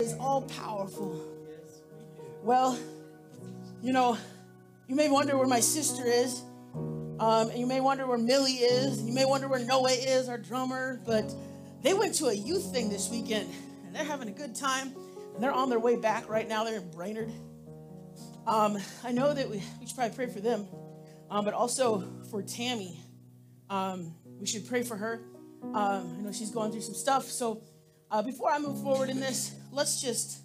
is all powerful. Well, you know, you may wonder where my sister is, and you may wonder where Millie is, and you may wonder where Noah is, our drummer, but they went to a youth thing this weekend, and they're having a good time, and they're on their way back right now. They're in Brainerd. I know that we should probably pray for them, but also for Tammy. We should pray for her. I know she's going through some stuff, so before I move forward in this, let's just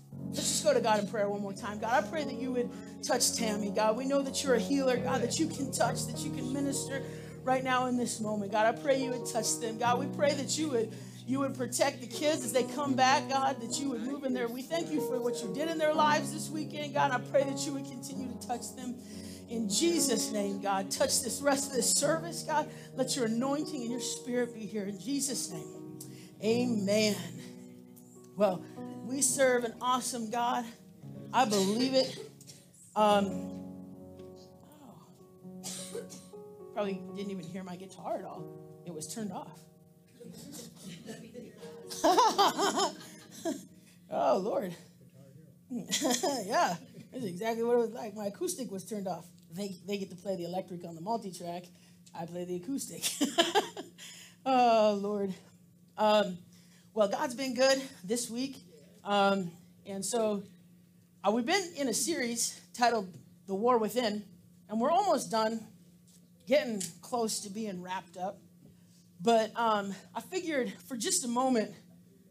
go to God in prayer one more time. God, I pray that you would touch Tammy. God, we know that you're a healer. God, that you can touch, that you can minister right now in this moment. God, I pray you would touch them. God, we pray that you would protect the kids as they come back. God, that you would move in there. We thank you for what you did in their lives this weekend. God, I pray that you would continue to touch them. In Jesus' name, God, touch this rest of this service, God. Let your anointing and your spirit be here. In Jesus' name, amen. Well, we serve an awesome God. I believe it. Probably didn't even hear my guitar at all. It was turned off. Oh, Lord. Yeah, that's exactly what it was like. My acoustic was turned off. They get to play the electric on the multi-track. I play the acoustic. Oh, Lord. Well, God's been good this week. And so we've been in a series titled The War Within, and we're almost done, getting close to being wrapped up. But I figured for just a moment,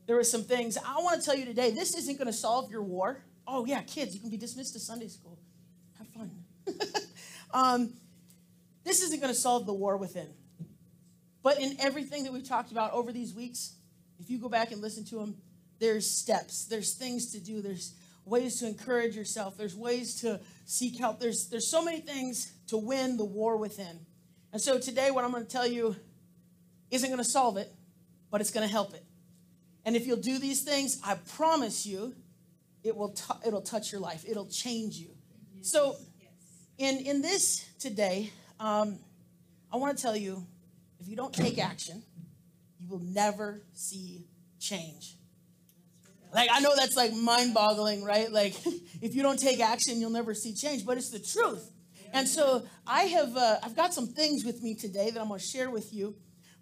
there were some things I want to tell you today. This isn't going to solve your war. Oh, yeah, kids, you can be dismissed to Sunday school. Have fun. This isn't going to solve the war within. But in everything that we've talked about over these weeks, if you go back and listen to them, there's steps, there's things to do, there's ways to encourage yourself, there's ways to seek help. There's so many things to win the war within. And so today what I'm going to tell you isn't going to solve it, but it's going to help it. And if you'll do these things, I promise you, it'll touch your life. It'll change you. Yes. So yes. In this today, I want to tell you, if you don't take action, you will never see change. Like, I know that's like mind-boggling, right? Like, if you don't take action, you'll never see change, but it's the truth. And so I have, I've got some things with me today that I'm going to share with you,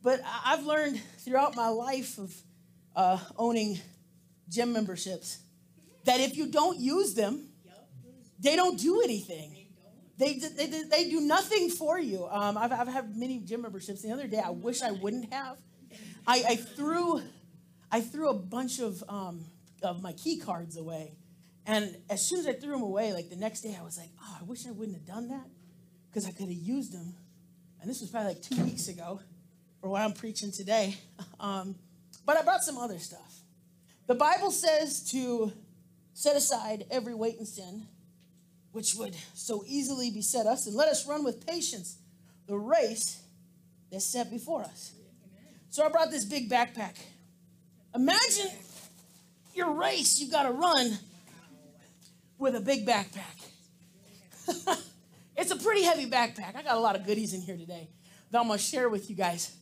but I've learned throughout my life of owning gym memberships, that if you don't use them, they don't do anything. They do nothing for you. I've had many gym memberships. The other day, I wish I wouldn't have. I threw a bunch of my key cards away, and as soon as I threw them away, like the next day, I was like, oh, I wish I wouldn't have done that because I could have used them. And this was probably like 2 weeks ago, for what I'm preaching today. But I brought some other stuff. The Bible says to set aside every weight and sin, which would so easily beset us, and let us run with patience the race that's set before us. So I brought this big backpack. Imagine your race you got to run with a big backpack. It's a pretty heavy backpack. I got a lot of goodies in here today that I'm going to share with you guys.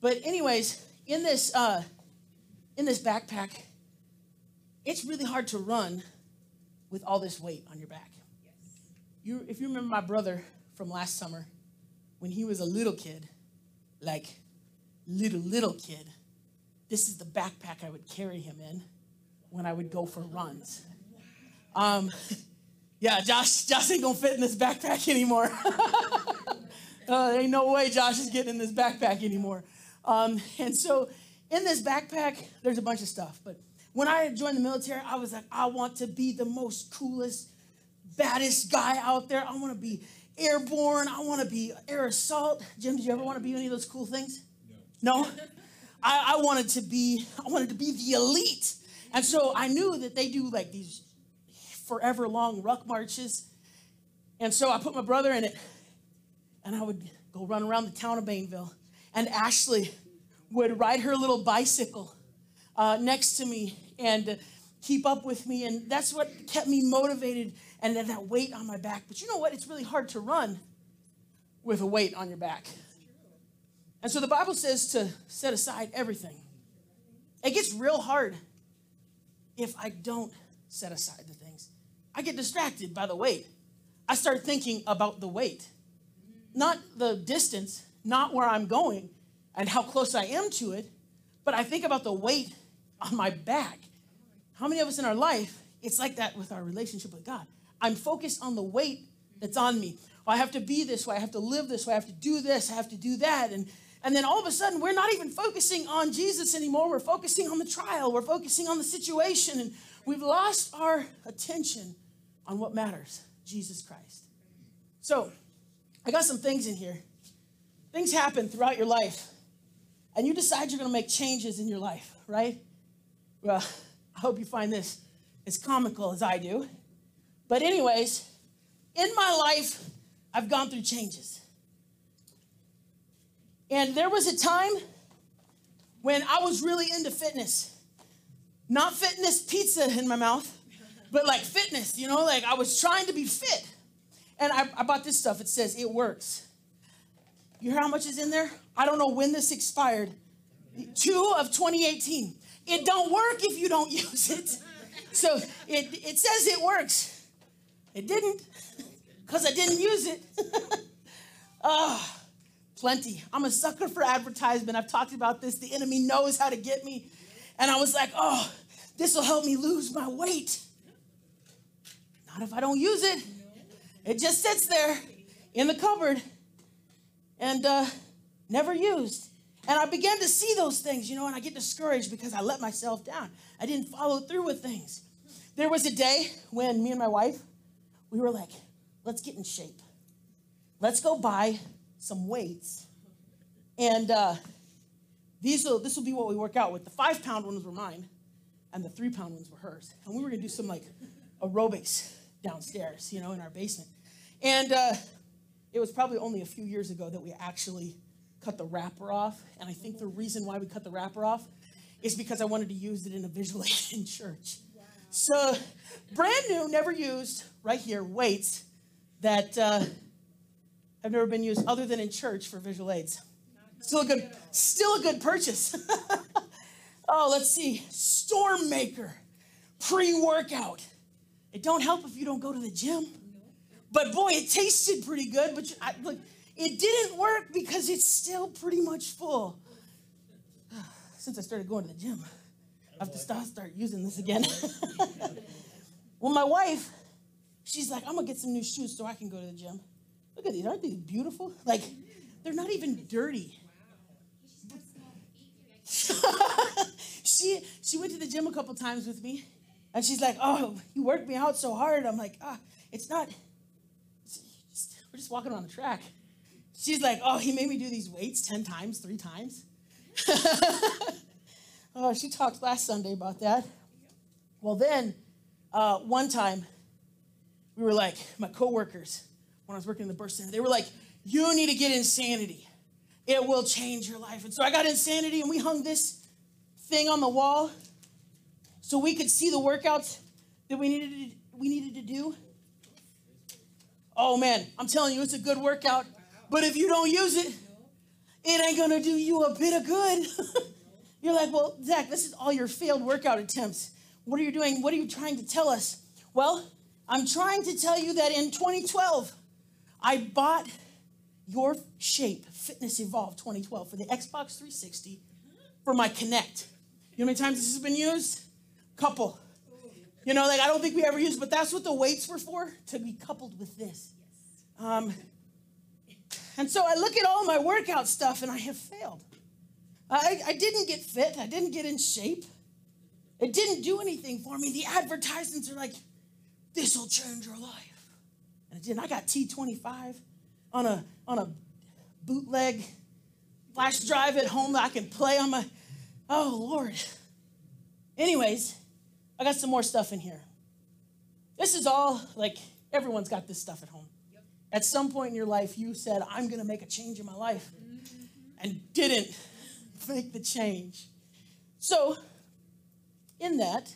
But anyways, in this backpack, it's really hard to run with all this weight on your back. If you remember my brother from last summer, when he was a little kid, like little kid, this is the backpack I would carry him in when I would go for runs. Yeah, Josh ain't gonna fit in this backpack anymore. Ain't no way Josh is getting in this backpack anymore. And so in this backpack, there's a bunch of stuff. But when I joined the military, I was like, I want to be the most coolest, baddest guy out there. I want to be airborne. I want to be air assault. Jim, did you ever want to be any of those cool things? No. No? I wanted to be the elite. And so I knew that they do like these forever long ruck marches. And so I put my brother in it, and I would go run around the town of Bainville. And Ashley would ride her little bicycle next to me and keep up with me. And that's what kept me motivated, and then that weight on my back. But you know what? It's really hard to run with a weight on your back. And so the Bible says to set aside everything. It gets real hard if I don't set aside the things. I get distracted by the weight. I start thinking about the weight, not the distance, not where I'm going and how close I am to it, but I think about the weight on my back. How many of us in our life, it's like that with our relationship with God. I'm focused on the weight that's on me. Oh, I have to be this way. I have to live this way. I have to do this. I have to do that. And then all of a sudden, we're not even focusing on Jesus anymore. We're focusing on the trial. We're focusing on the situation. And we've lost our attention on what matters, Jesus Christ. So I got some things in here. Things happen throughout your life. And you decide you're going to make changes in your life, right? Well, I hope you find this as comical as I do. But anyways, in my life, I've gone through changes. And there was a time when I was really into fitness. Not fitness pizza in my mouth, but like fitness, you know, like I was trying to be fit. And I bought this stuff. It says it works. You hear how much is in there? I don't know when this expired. 2 of 2018. It don't work if you don't use it. So it says it works. It didn't, because I didn't use it. Oh, plenty. I'm a sucker for advertisement. I've talked about this. The enemy knows how to get me. And I was like, oh, this will help me lose my weight. Not if I don't use it. It just sits there in the cupboard and never used. And I began to see those things, you know, and I get discouraged because I let myself down. I didn't follow through with things. There was a day when me and my wife, we were like, let's get in shape. Let's go buy some weights. And this will be what we work out with. The 5-pound ones were mine and the 3-pound ones were hers. And we were gonna do some like aerobics downstairs, you know, in our basement. And it was probably only a few years ago that we actually cut the wrapper off. And I think the reason why we cut the wrapper off is because I wanted to use it in a visual aid in church. Wow. So brand new, never used, right here, weights that have never been used other than in church for visual aids. Still a good purchase. Oh, let's see. Storm Maker, pre-workout. It don't help if you don't go to the gym. But boy, it tasted pretty good. But look, it didn't work because it's still pretty much full. Since I started going to the gym, I have to start using this again. Well, my wife, she's like, I'm going to get some new shoes so I can go to the gym. Look at these. Aren't these beautiful? Like, they're not even dirty. She went to the gym a couple times with me, and she's like, oh, you worked me out so hard. I'm like, it's not. We're just walking on the track. She's like, oh, he made me do these weights 10 times, 3 times. Oh, she talked last Sunday about that. Well, then one time we were like, my coworkers, when I was working in the birth center, they were like, you need to get Insanity. It will change your life. And so I got Insanity, and we hung this thing on the wall so we could see the workouts that we needed to do. Oh, man, I'm telling you, it's a good workout. But if you don't use it, it ain't going to do you a bit of good. You're like, well, Zach, this is all your failed workout attempts. What are you doing? What are you trying to tell us? Well, I'm trying to tell you that in 2012, I bought Your Shape, Fitness Evolved 2012 for the Xbox 360 for my Kinect. You know how many times this has been used? Couple. You know, like I don't think we ever used, but that's what the weights were for, to be coupled with this. And so I look at all my workout stuff and I have failed. I didn't get fit. I didn't get in shape. It didn't do anything for me. The advertisements are like, this will change your life. And it didn't. I got T25 on a bootleg flash drive at home that I can play on my, oh Lord. Anyways, I got some more stuff in here. This is all like, everyone's got this stuff at home. At some point in your life, you said, I'm going to make a change in my life, and didn't make the change. So in that,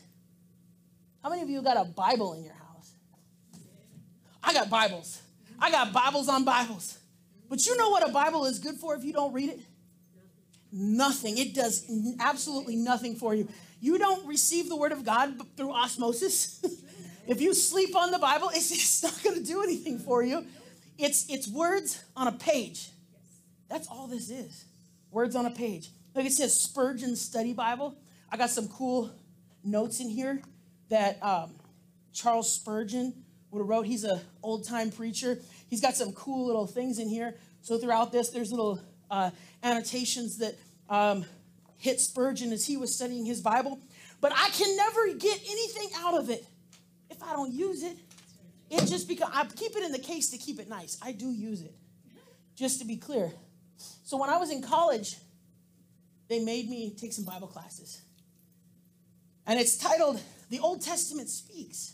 how many of you got a Bible in your house? I got Bibles. I got Bibles on Bibles. But you know what a Bible is good for if you don't read it? Nothing. It does absolutely nothing for you. You don't receive the word of God through osmosis. If you sleep on the Bible, it's not going to do anything for you. It's words on a page. That's all this is. Words on a page. Like it says, Spurgeon Study Bible. I got some cool notes in here that Charles Spurgeon would have wrote. He's an old-time preacher. He's got some cool little things in here. So throughout this, there's little annotations that hit Spurgeon as he was studying his Bible. But I can never get anything out of it if I don't use it. It just because I keep it in the case to keep it nice. I do use it, just to be clear. So when I was in college, they made me take some Bible classes. And it's titled, The Old Testament Speaks.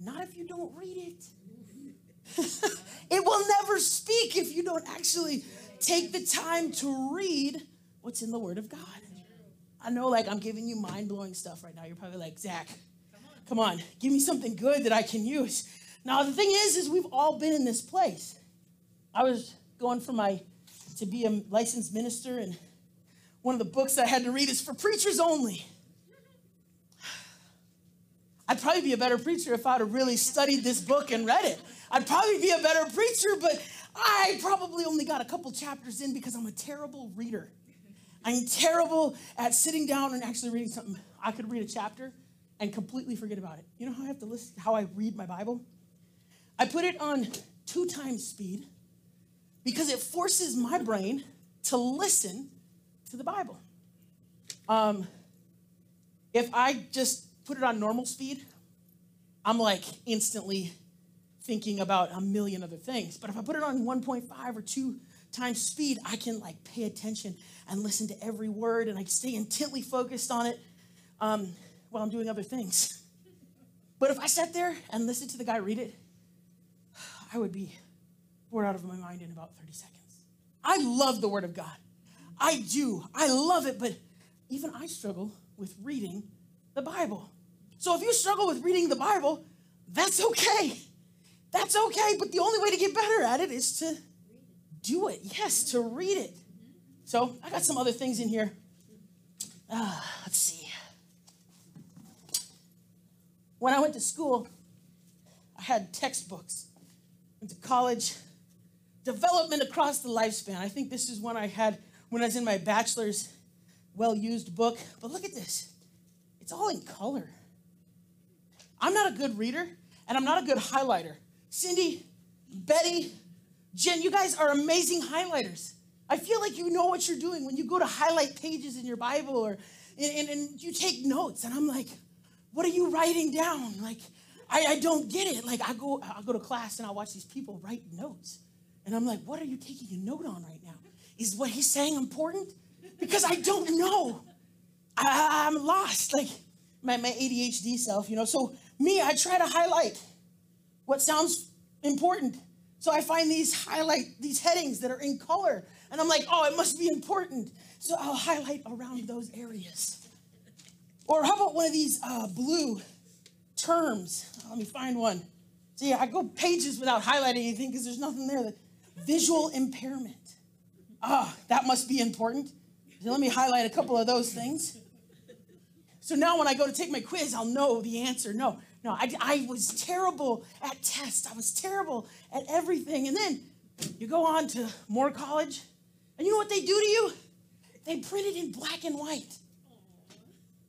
Not if you don't read it. It will never speak if you don't actually take the time to read what's in the Word of God. I know, like, I'm giving you mind-blowing stuff right now. You're probably like, Zach, come on, give me something good that I can use. Now, the thing is we've all been in this place. I was going for to be a licensed minister, and one of the books I had to read is for preachers only. I'd probably be a better preacher if I'd have really studied this book and read it. I'd probably be a better preacher, but I probably only got a couple chapters in because I'm a terrible reader. I'm terrible at sitting down and actually reading something. I could read a chapter and completely forget about it. You know how I have to listen, how I read my Bible? I put it on 2x speed because it forces my brain to listen to the Bible. If I just put it on normal speed, I'm like instantly thinking about a million other things. But if I put it on 1.5 or 2x speed, I can like pay attention and listen to every word, and I can stay intently focused on it while I'm doing other things. But if I sat there and listened to the guy read it, I would be bored out of my mind in about 30 seconds. I love the Word of God. I do. I love it, but even I struggle with reading the Bible. So if you struggle with reading the Bible, that's okay. That's okay. But the only way to get better at it is to do it. Yes, to read it. So I got some other things in here. Let's see. When I went to school, I had textbooks. Went to college. Development across the lifespan. I think this is one I had when I was in my bachelor's, well-used book. But look at this. It's all in color. I'm not a good reader, and I'm not a good highlighter. Cindy, Betty, Jen, you guys are amazing highlighters. I feel like you know what you're doing when you go to highlight pages in your Bible, or and you take notes, and I'm like, what are you writing down? Like, I don't get it. Like, I go to class, and I watch these people write notes, and I'm like, what are you taking a note on right now? Is what he's saying important? Because I don't know. I'm lost, like my ADHD self, you know. So me, I try to highlight what sounds important. So I find these headings that are in color, and I'm like, oh, it must be important. So I'll highlight around those areas. Or how about one of these blue terms? Let me find one. So yeah, I go pages without highlighting anything because there's nothing there. Visual impairment. Ah, that must be important. So let me highlight a couple of those things. So now when I go to take my quiz, I'll know the answer. No, I was terrible at tests. I was terrible at everything. And then you go on to more college, and you know what they do to you? They print it in black and white.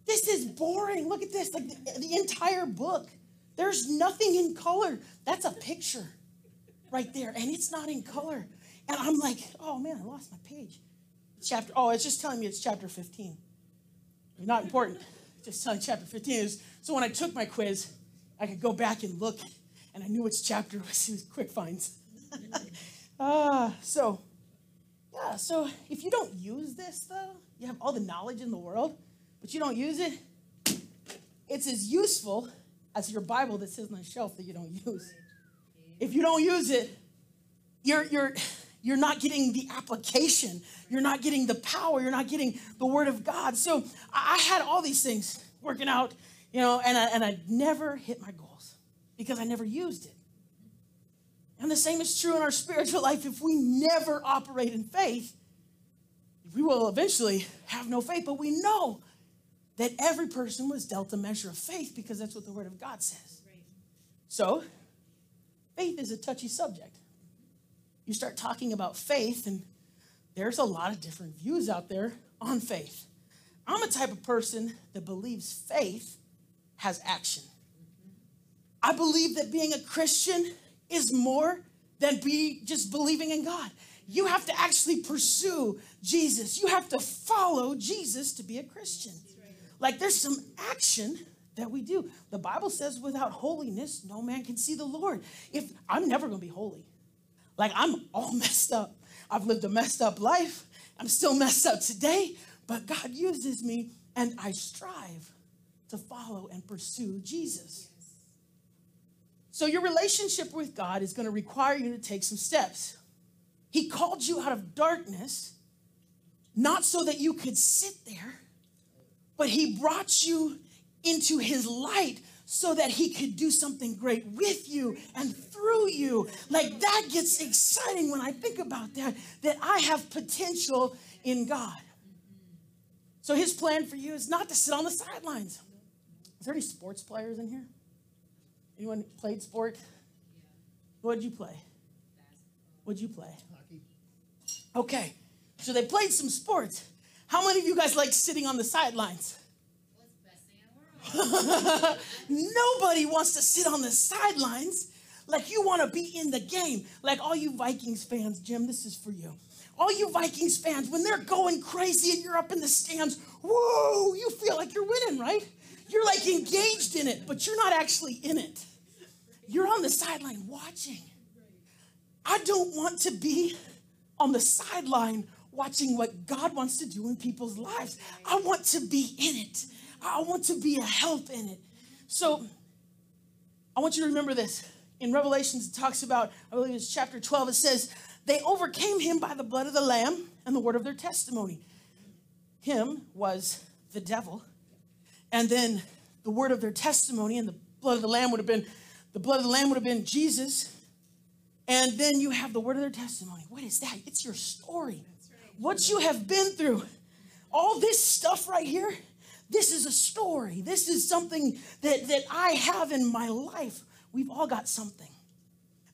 This is boring. Look at this, like the entire book. There's nothing in color. That's a picture right there, and it's not in color. And I'm like, oh, man, I lost my page. Chapter. Oh, it's just telling me it's chapter 15. Not important. Just telling chapter 15 is. So when I took my quiz, I could go back and look, and I knew which chapter was. It was quick finds. So if you don't use this, though, you have all the knowledge in the world, but you don't use it, it's as useful as your Bible that sits on the shelf that you don't use. If you don't use it, you're not getting the application. You're not getting the power. You're not getting the Word of God. So I had all these things working out, you know, and I never hit my goals because I never used it. And the same is true in our spiritual life. If we never operate in faith, we will eventually have no faith. But we know that every person was dealt a measure of faith, because that's what the Word of God says. Right. So faith is a touchy subject. You start talking about faith, and there's a lot of different views out there on faith. I'm a type of person that believes faith has action. I believe that being a Christian is more than just believing in God. You have to actually pursue Jesus. You have to follow Jesus to be a Christian. Like, there's some action that we do. The Bible says without holiness, no man can see the Lord. If I'm never going to be holy. Like, I'm all messed up. I've lived a messed up life. I'm still messed up today, but God uses me, and I strive to follow and pursue Jesus. So your relationship with God is going to require you to take some steps. He called you out of darkness, not so that you could sit there, but he brought you into his light so that he could do something great with you and through you. Like, that gets exciting when I think about that I have potential in God. So his plan for you is not to sit on the sidelines. Is there any sports players in here? Anyone played sport? Yeah. What'd you play? Basketball. What'd you play? Hockey. Okay, so they played some sports. How many of you guys like sitting on the sidelines? What's the best thing in the world? Nobody wants to sit on the sidelines. Like, you want to be in the game. Like, all you Vikings fans, Jim, this is for you. All you Vikings fans, when they're going crazy and you're up in the stands, whoa, you feel like you're winning, right? You're like engaged in it, but you're not actually in it. You're on the sideline watching. I don't want to be on the sideline watching what God wants to do in people's lives. I want to be in it. I want to be a help in it. So I want you to remember this. In Revelations, it talks about, I believe it's chapter 12, it says, they overcame him by the blood of the Lamb and the word of their testimony. Him was the devil. And then the word of their testimony, and the blood of the Lamb would have been, the blood of the Lamb would have been Jesus. And then you have the word of their testimony. What is that? It's your story. Right. What you have been through. All this stuff right here, this is a story. This is something that I have in my life. We've all got something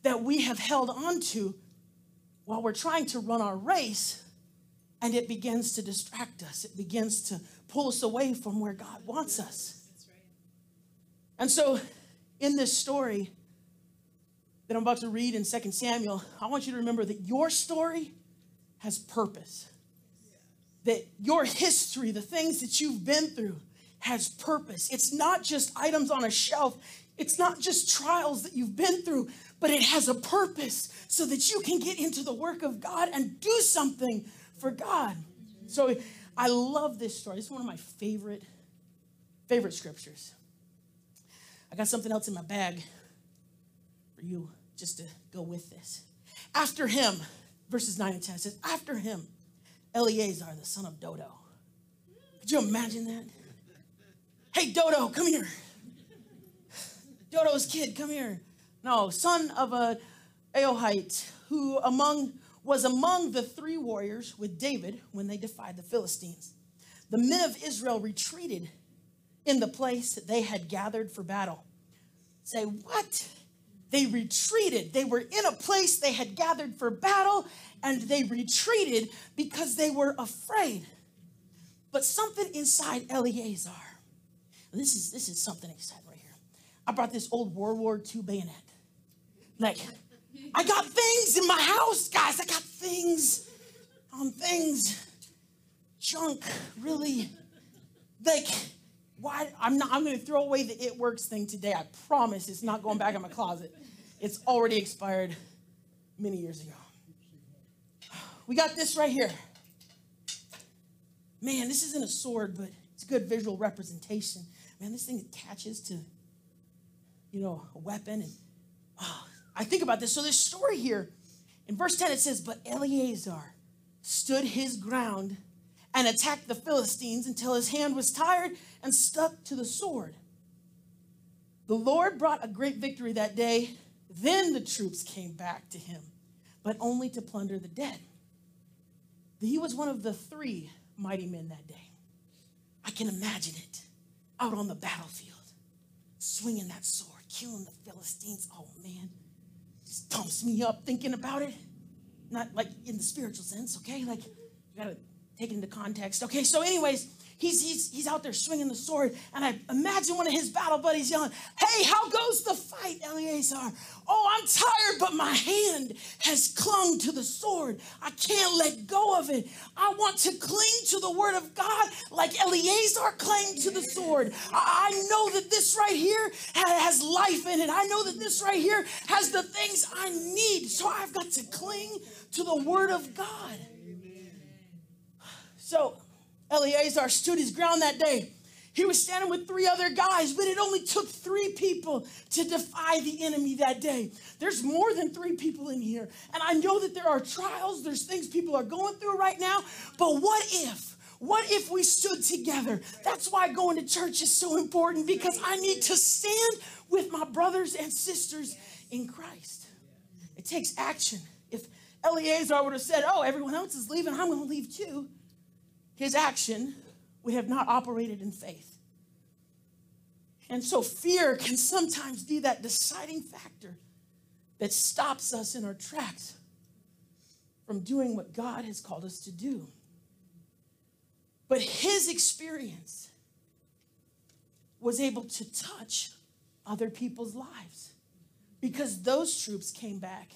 that we have held on to while we're trying to run our race, and it begins to distract us. It begins to pull us away from where God wants us. And so in this story that I'm about to read in 2 Samuel, I want you to remember that your story has purpose. That your history, the things that you've been through, has purpose. It's not just items on a shelf. It's not just trials that you've been through, but it has a purpose so that you can get into the work of God and do something for God. So I love this story. It's one of my favorite scriptures. I got something else in my bag for you just to go with this. After him, verses 9 and 10 says, after him, Eleazar, the son of Dodo. Could you imagine that? Hey, Dodo, come here. Dodo's kid, come here. No, son of a Elohite, who was among the three warriors with David when they defied the Philistines. The men of Israel retreated in the place that they had gathered for battle. Say, what? They retreated. They were in a place they had gathered for battle, and they retreated because they were afraid. But something inside Eleazar, this is something exciting right here. I brought this old World War II bayonet. Like, I got things in my house, guys. I got things on things. Junk, really. Like, why? I'm going to throw away the It Works thing today. I promise it's not going back in my closet. It's already expired many years ago. We got this right here. Man, this isn't a sword, but it's a good visual representation. Man, this thing attaches to, a weapon. And, oh, I think about this. So this story here, in verse 10, it says, but Eleazar stood his ground and attacked the Philistines until his hand was tired and stuck to the sword. The Lord brought a great victory that day. Then the troops came back to him, but only to plunder the dead. He was one of the three mighty men that day. I can imagine it out on the battlefield, swinging that sword, killing the Philistines. Oh, man, just dumps me up thinking about it. Not like in the spiritual sense, okay? Like, you got to take it into context. Okay, so anyways, he's out there swinging the sword, and I imagine one of his battle buddies yelling, "Hey, how goes the fight, Eleazar? Oh, I'm tired, but my hand has clung to the sword. I can't let go of it. I want to cling to the word of God like Eleazar clung to the sword. I know that this right here has life in it. I know that this right here has the things I need, so I've got to cling to the word of God." So Eleazar stood his ground that day. He was standing with three other guys, but it only took three people to defy the enemy that day. There's more than three people in here. And I know that there are trials, there's things people are going through right now, but what if? What if we stood together? That's why going to church is so important, because I need to stand with my brothers and sisters in Christ. It takes action. If Eleazar would have said, "Oh, everyone else is leaving, I'm going to leave too," his action would have not operated in faith. And so fear can sometimes be that deciding factor that stops us in our tracks from doing what God has called us to do. But his experience was able to touch other people's lives, because those troops came back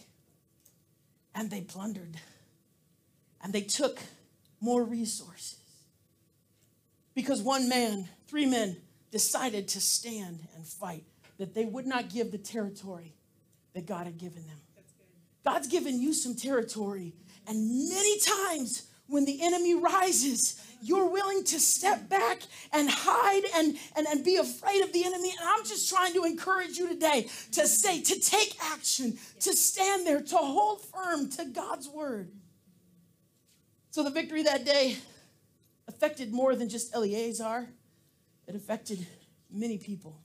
and they plundered and they took more resources, because one man, three men decided to stand and fight, that they would not give the territory that God had given them. God's given you some territory, and many times when the enemy rises, you're willing to step back and hide and be afraid of the enemy. And I'm just trying to encourage you today to say, to take action, to stand there, to hold firm to God's word. So the victory that day affected more than just Eleazar. It affected many people.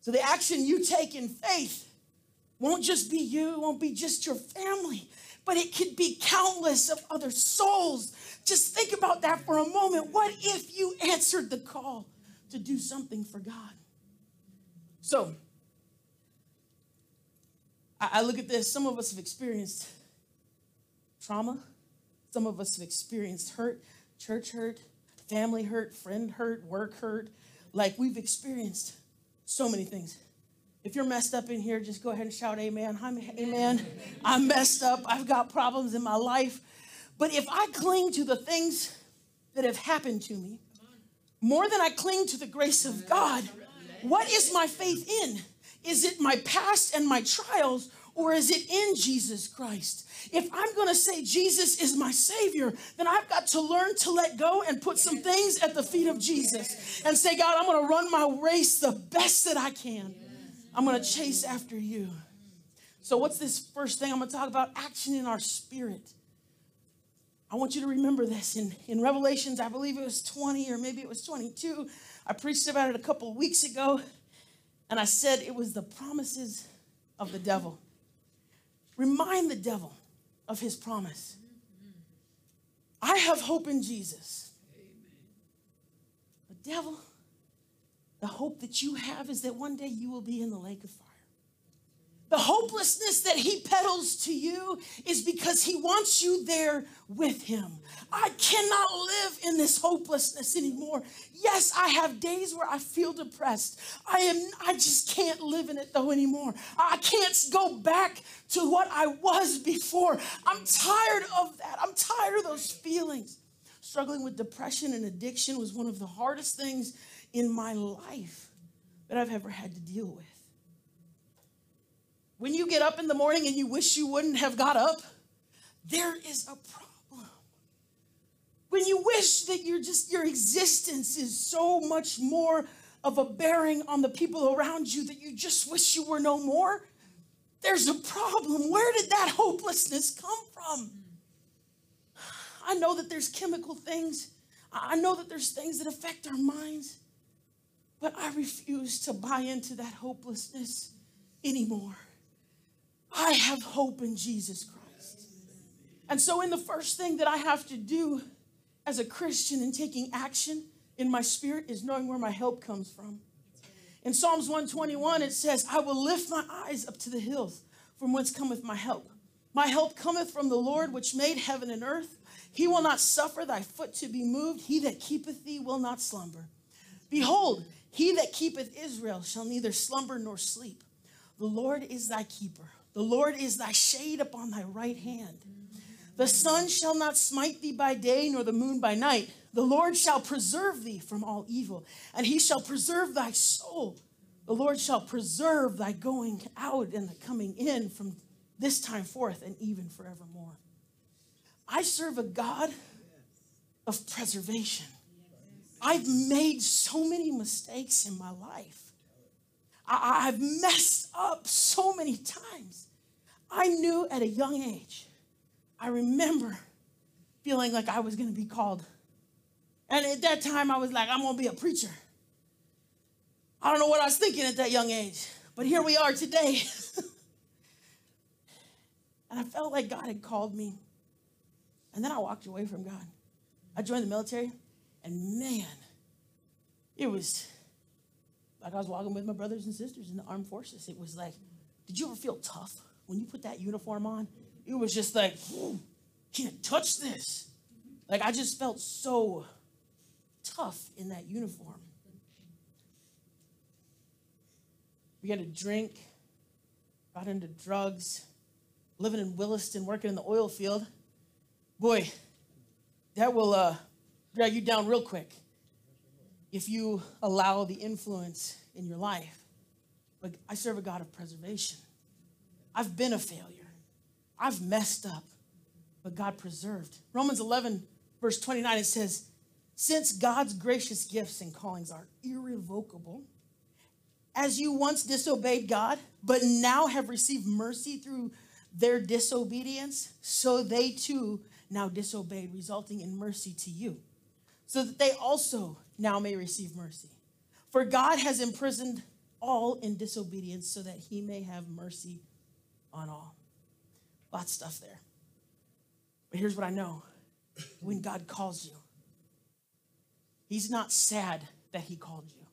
So the action you take in faith won't just be you, won't be just your family, but it could be countless of other souls. Just think about that for a moment. What if you answered the call to do something for God? So I look at this. Some of us have experienced trauma. Some of us have experienced hurt, church hurt, family hurt, friend hurt, work hurt. Like, we've experienced so many things. If you're messed up in here, just go ahead and shout amen. I'm, amen. I'm messed up. I've got problems in my life. But if I cling to the things that have happened to me more than I cling to the grace of God, what is my faith in? Is it my past and my trials, or is it in Jesus Christ? If I'm going to say Jesus is my Savior, then I've got to learn to let go and put some things at the feet of Jesus and say, "God, I'm going to run my race the best that I can. I'm going to chase after you." So what's this first thing I'm going to talk about? Action in our spirit. I want you to remember this. In Revelations, I believe it was 20 or maybe it was 22. I preached about it a couple of weeks ago, and I said it was the promises of the devil. Remind the devil of his promise. I have hope in Jesus. The devil, the hope that you have is that one day you will be in the lake of fire. The hopelessness that he peddles to you is because he wants you there with him. I cannot live in this hopelessness anymore. Yes, I have days where I feel depressed. I just can't live in it though anymore. I can't go back to what I was before. I'm tired of that. I'm tired of those feelings. Struggling with depression and addiction was one of the hardest things in my life that I've ever had to deal with. When you get up in the morning and you wish you wouldn't have got up, there is a problem. When you wish that your existence is so much more of a bearing on the people around you that you just wish you were no more, there's a problem. Where did that hopelessness come from? I know that there's chemical things. I know that there's things that affect our minds, but I refuse to buy into that hopelessness anymore. I have hope in Jesus Christ. And so in the first thing that I have to do as a Christian in taking action in my spirit is knowing where my help comes from. In Psalms 121, it says, I will lift my eyes up to the hills, from whence cometh my help. My help cometh from the Lord, which made heaven and earth. He will not suffer thy foot to be moved. He that keepeth thee will not slumber. Behold, he that keepeth Israel shall neither slumber nor sleep. The Lord is thy keeper. The Lord is thy shade upon thy right hand. The sun shall not smite thee by day, nor the moon by night. The Lord shall preserve thee from all evil, and he shall preserve thy soul. The Lord shall preserve thy going out and the coming in from this time forth and even forevermore. I serve a God of preservation. I've made so many mistakes in my life. I've messed up so many times. I knew at a young age, I remember feeling like I was going to be called. And at that time, I was like, I'm going to be a preacher. I don't know what I was thinking at that young age, but here we are today. And I felt like God had called me. And then I walked away from God. I joined the military, and man, it was like I was walking with my brothers and sisters in the armed forces. It was like, did you ever feel tough when you put that uniform on? It was just like, can't touch this. Like, I just felt so tough in that uniform. We had to drink, got into drugs, living in Williston, working in the oil field. Boy, that will drag you down real quick if you allow the influence in your life. But I serve a God of preservation. I've been a failure. I've messed up, but God preserved. Romans 11, verse 29, it says, since God's gracious gifts and callings are irrevocable, as you once disobeyed God, but now have received mercy through their disobedience, so they too now disobeyed, resulting in mercy to you, so that they also now may receive mercy. For God has imprisoned all in disobedience, so that he may have mercy on all. Lots of stuff there. But here's what I know. When God calls you, he's not sad that he called you.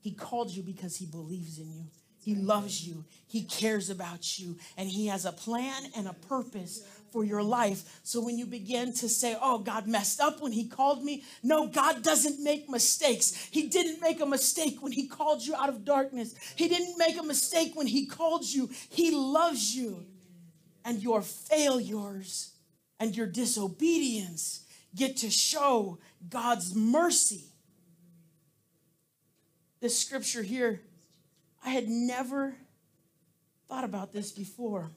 He called you because he believes in you. He loves you. He cares about you. And he has a plan and a purpose for your life. So when you begin to say, oh, God messed up when he called me. No, God doesn't make mistakes. He didn't make a mistake when he called you out of darkness. He didn't make a mistake when he called you. He loves you. And your failures and your disobedience get to show God's mercy. This scripture here, I had never thought about this before.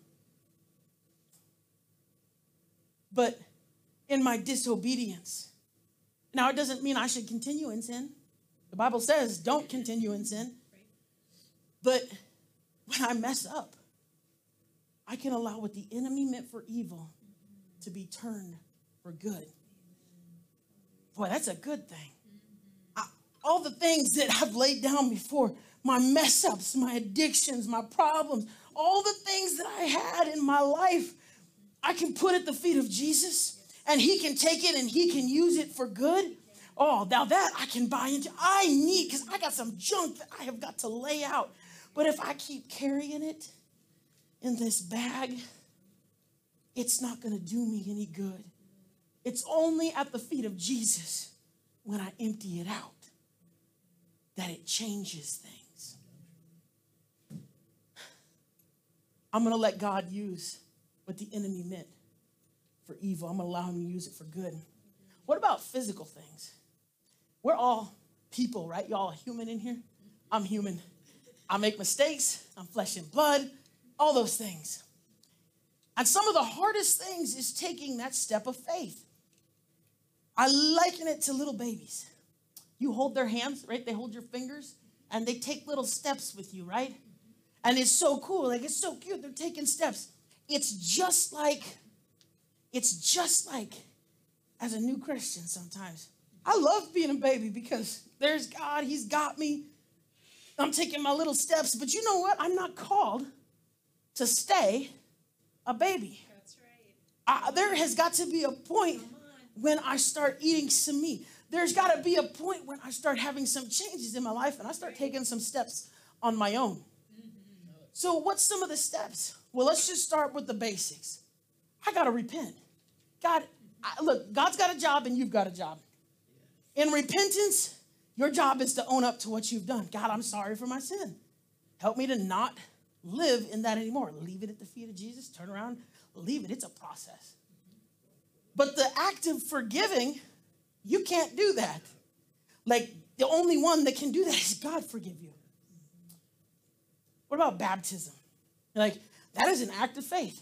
But in my disobedience, now it doesn't mean I should continue in sin. The Bible says don't continue in sin. But when I mess up, I can allow what the enemy meant for evil to be turned for good. Boy, that's a good thing. All the things that I've laid down before, my mess ups, my addictions, my problems, all the things that I had in my life, I can put at the feet of Jesus, and he can take it and he can use it for good. Oh, now that I can buy into. I need, because I got some junk that I have got to lay out. But if I keep carrying it in this bag, it's not going to do me any good. It's only at the feet of Jesus when I empty it out that it changes things. I'm going to let God use what the enemy meant for evil. I'm going to allow him to use it for good. What about physical things? We're all people, right? Y'all human in here? I'm human. I make mistakes. I'm flesh and blood. All those things. And some of the hardest things is taking that step of faith. I liken it to little babies. You hold their hands, right? They hold your fingers and they take little steps with you, right? And it's so cool. Like, it's so cute. They're taking steps. It's just like as a new Christian sometimes. I love being a baby because there's God. He's got me. I'm taking my little steps. But you know what? I'm not called to stay a baby. That's right. There has got to be a point when I start eating some meat. There's got to be a point when I start having some changes in my life and I start taking some steps on my own. So what's some of the steps? Well, let's just start with the basics. I got to repent. God, look, God's got a job and you've got a job. In repentance, your job is to own up to what you've done. God, I'm sorry for my sin. Help me to not live in that anymore. Leave it at the feet of Jesus. Turn around. Leave it. It's a process. But the act of forgiving, you can't do that. Like, the only one that can do that is God forgive you. What about baptism? You're like, that is an act of faith.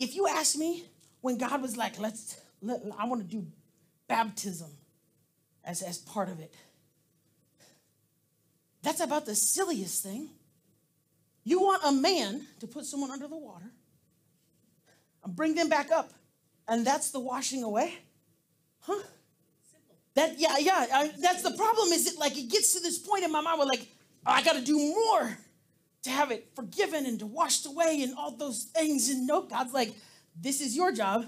If you ask me, when God was like, I want to do baptism as part of it. That's about the silliest thing. You want a man to put someone under the water and bring them back up, and that's the washing away? Huh? Simple. That's the problem, is it like it gets to this point in my mind where like, oh, I got to do more to have it forgiven and to washed away and all those things. And no, God's like, this is your job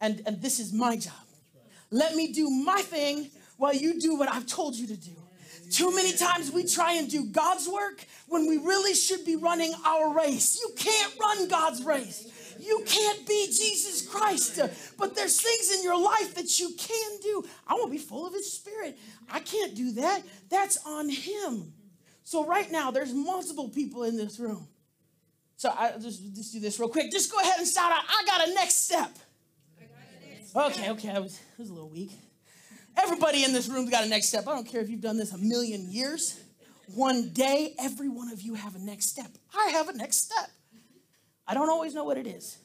and this is my job. Let me do my thing while you do what I've told you to do. Too many times we try and do God's work when we really should be running our race. You can't run God's race. You can't be Jesus Christ. But there's things in your life that you can do. I want to be full of His Spirit. I can't do that. That's on Him. So right now, there's multiple people in this room. So I just do this real quick. Just go ahead and shout out, I got a next step. Okay, I was a little weak. Everybody in this room's got a next step. I don't care if you've done this a million years. One day, every one of you have a next step. I have a next step. I don't always know what it is.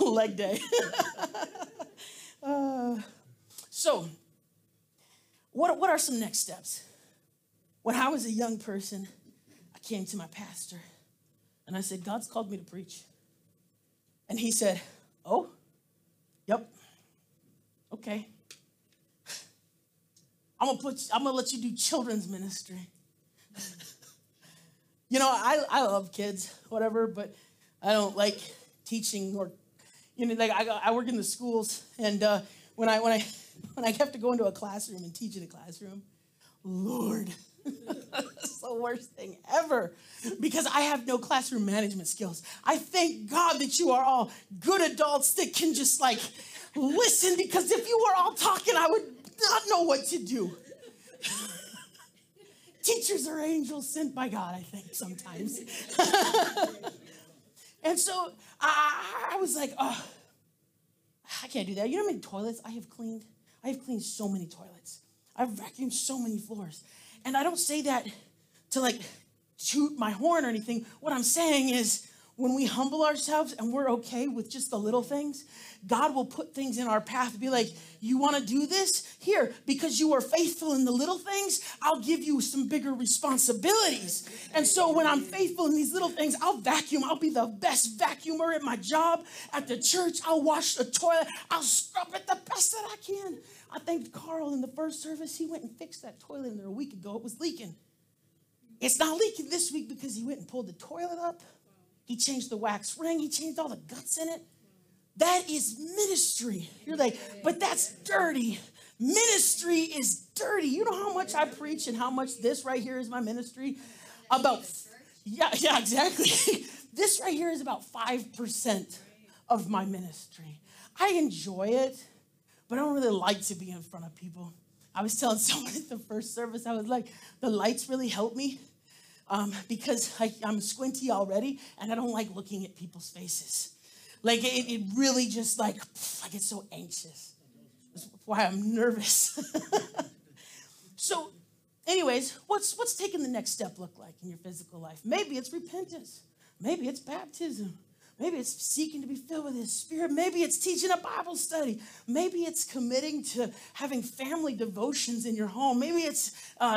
Leg day. So, what are some next steps? When I was a young person, I came to my pastor, and I said, God's called me to preach. And he said, oh, yep. Okay. I'm gonna let you do children's ministry. You know, I love kids, whatever, but I don't like teaching or, you know, like I work in the schools, and when I have to go into a classroom and teach in a classroom, Lord, that's the worst thing ever, because I have no classroom management skills. I thank God that you are all good adults that can just like listen, because if you were all talking, I would not know what to do. Teachers are angels sent by God, I think, sometimes. And so I was like, oh, I can't do that. You know how many toilets I have cleaned? I have cleaned so many toilets. I've vacuumed so many floors. And I don't say that to like toot my horn or anything. What I'm saying is, when we humble ourselves and we're okay with just the little things, God will put things in our path and be like, you want to do this? Here, because you are faithful in the little things, I'll give you some bigger responsibilities. And so when I'm faithful in these little things, I'll vacuum. I'll be the best vacuumer at my job, at the church. I'll wash the toilet. I'll scrub it the best that I can. I thanked Carl in the first service. He went and fixed that toilet in there a week ago. It was leaking. It's not leaking this week because he went and pulled the toilet up. He changed the wax ring. He changed all the guts in it. That is ministry. You're like, but that's dirty. Ministry is dirty. You know how much I preach and how much this right here is my ministry? About, yeah, exactly. This right here is about 5% of my ministry. I enjoy it, but I don't really like to be in front of people. I was telling someone at the first service, I was like, the lights really helped me. Because I'm squinty already, and I don't like looking at people's faces. Like, it really just, like, I get so anxious. That's why I'm nervous. So, anyways, what's taking the next step look like in your physical life? Maybe it's repentance. Maybe it's baptism. Maybe it's seeking to be filled with His Spirit. Maybe it's teaching a Bible study. Maybe it's committing to having family devotions in your home. Maybe it's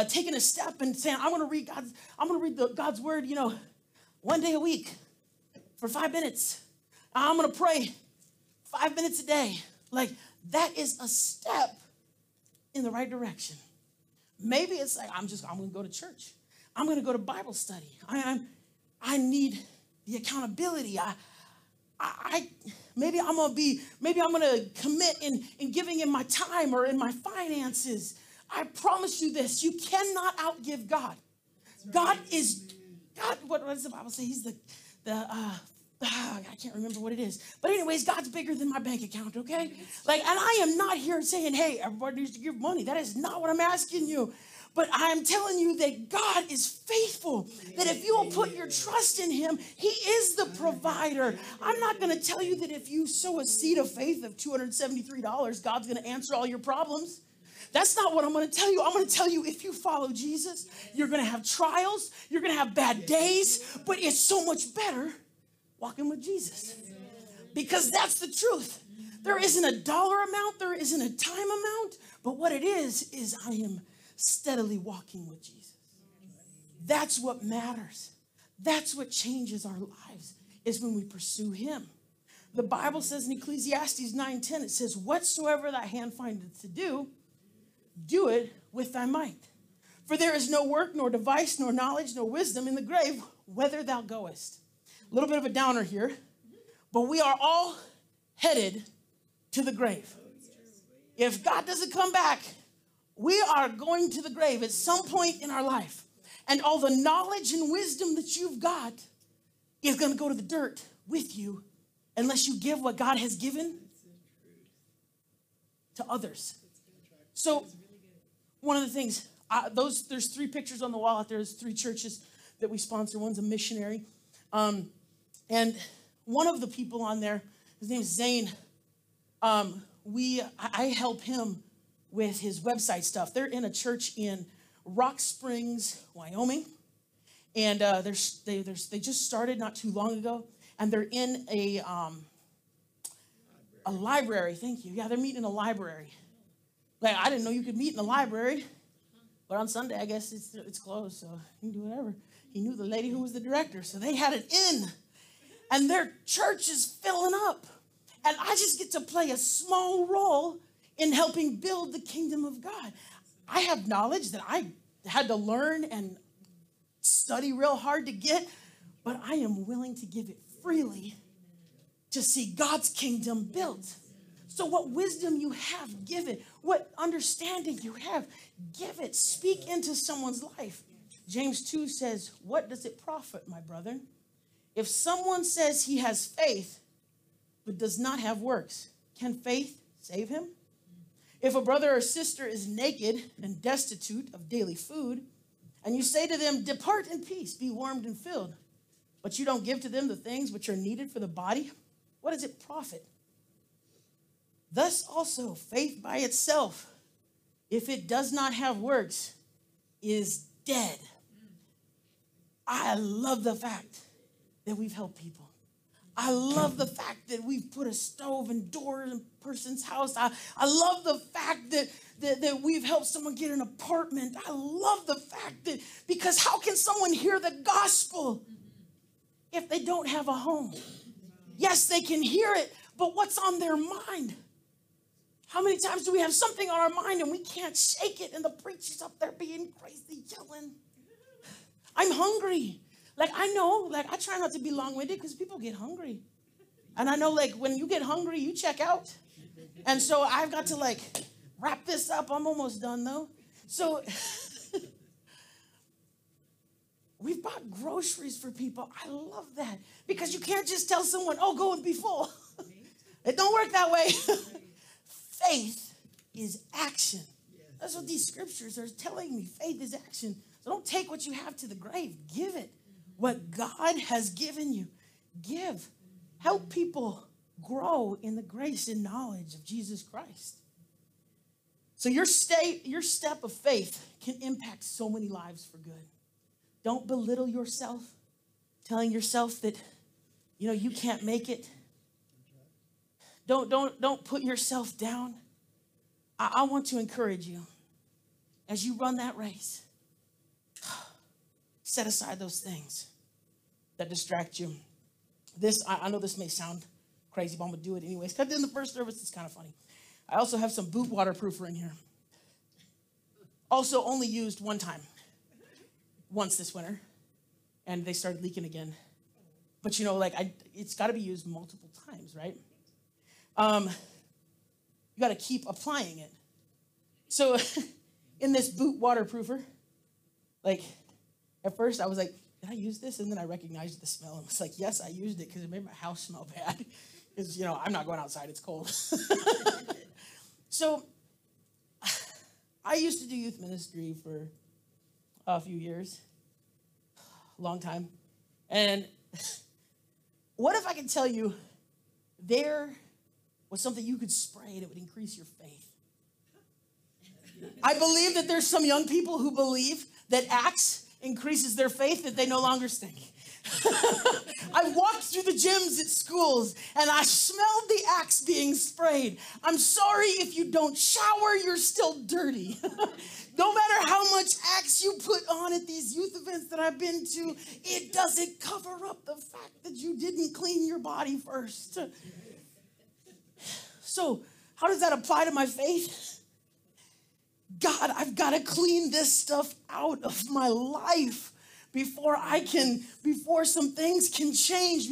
taking a step and saying, I'm going to read God's Word, you know, one day a week for 5 minutes. I'm going to pray 5 minutes a day. Like, that is a step in the right direction. Maybe it's like, I'm going to go to church. I'm going to go to Bible study. I need the accountability. I Maybe I'm gonna commit in giving in my time or in my finances. I promise you this, you cannot outgive God. Right. God is, God, what does the Bible say? He's I can't remember what it is. But anyways, God's bigger than my bank account, okay? Like, and I am not here saying, hey, everybody needs to give money. That is not what I'm asking you. But I'm telling you that God is faithful, that if you'll put your trust in him, he is the provider. I'm not going to tell you that if you sow a seed of faith of $273, God's going to answer all your problems. That's not what I'm going to tell you. I'm going to tell you if you follow Jesus, you're going to have trials, you're going to have bad days, but it's so much better walking with Jesus, because that's the truth. There isn't a dollar amount, there isn't a time amount, but what it is I am steadily walking with Jesus. That's what matters. That's what changes our lives, is when we pursue him. The Bible says in Ecclesiastes 9:10, it says, whatsoever thy hand findeth to do, do it with thy might. For there is no work, nor device, nor knowledge, nor wisdom in the grave, whither thou goest. A little bit of a downer here, but we are all headed to the grave. If God doesn't come back, we are going to the grave at some point in our life. And all the knowledge and wisdom that you've got is going to go to the dirt with you unless you give what God has given to others. So one of the things, there's three pictures on the wall out there. There's three churches that we sponsor. One's a missionary. And one of the people on there, his name is Zane. I help him with his website stuff. They're in a church in Rock Springs, Wyoming. And they just started not too long ago. And they're in a library. Thank you. Yeah, they're meeting in a library. Like, I didn't know you could meet in a library. But on Sunday, I guess it's closed, so you can do whatever. He knew the lady who was the director, so they had an inn, and their church is filling up. And I just get to play a small role in helping build the kingdom of God. I have knowledge that I had to learn and study real hard to get, but I am willing to give it freely to see God's kingdom built. So what wisdom you have, give it. What understanding you have, give it. Speak into someone's life. James 2 says, what does it profit, my brethren, if someone says he has faith but does not have works? Can faith save him? If a brother or sister is naked and destitute of daily food, and you say to them, depart in peace, be warmed and filled, but you don't give to them the things which are needed for the body, what does it profit? Thus also, faith by itself, if it does not have works, is dead. I love the fact that we've helped people. I love the fact that we've put a stove and door in a person's house. I love the fact that we've helped someone get an apartment. I love the fact that, because how can someone hear the gospel if they don't have a home? Yes, they can hear it, but what's on their mind? How many times do we have something on our mind and we can't shake it, and the preacher's up there being crazy, yelling, I'm hungry. Like, I know, like, I try not to be long-winded because people get hungry. And I know, like, when you get hungry, you check out. And so I've got to, like, wrap this up. I'm almost done, though. So we've bought groceries for people. I love that, because you can't just tell someone, oh, go and be full. It don't work that way. Faith is action. That's what these scriptures are telling me. Faith is action. So don't take what you have to the grave. Give it. What God has given you, give. Help people grow in the grace and knowledge of Jesus Christ. So your step of faith can impact so many lives for good. Don't belittle yourself, telling yourself that, you know, you can't make it. Don't put yourself down. I want to encourage you as you run that race. Set aside those things that distract you. This, I know this may sound crazy, but I'm going to do it anyways. Because in the first service, it's kind of funny. I also have some boot waterproofer in here. Also only used one time. Once this winter. And they started leaking again. But, you know, like, it's got to be used multiple times, right? You got to keep applying it. So in this boot waterproofer, like, at first I was like, did I use this? And then I recognized the smell and was like, yes, I used it because it made my house smell bad. Because, you know, I'm not going outside. It's cold. So I used to do youth ministry for a few years, a long time. And what if I could tell you there was something you could spray and it would increase your faith? I believe that there's some young people who believe that Acts increases their faith, that they no longer stink. I walked through the gyms at schools and I smelled the Axe being sprayed. I'm sorry if you don't shower, you're still dirty. No matter how much Axe you put on at these youth events that I've been to, it doesn't cover up the fact that you didn't clean your body first. So, how does that apply to my faith? God, I've got to clean this stuff out of my life. Before some things can change,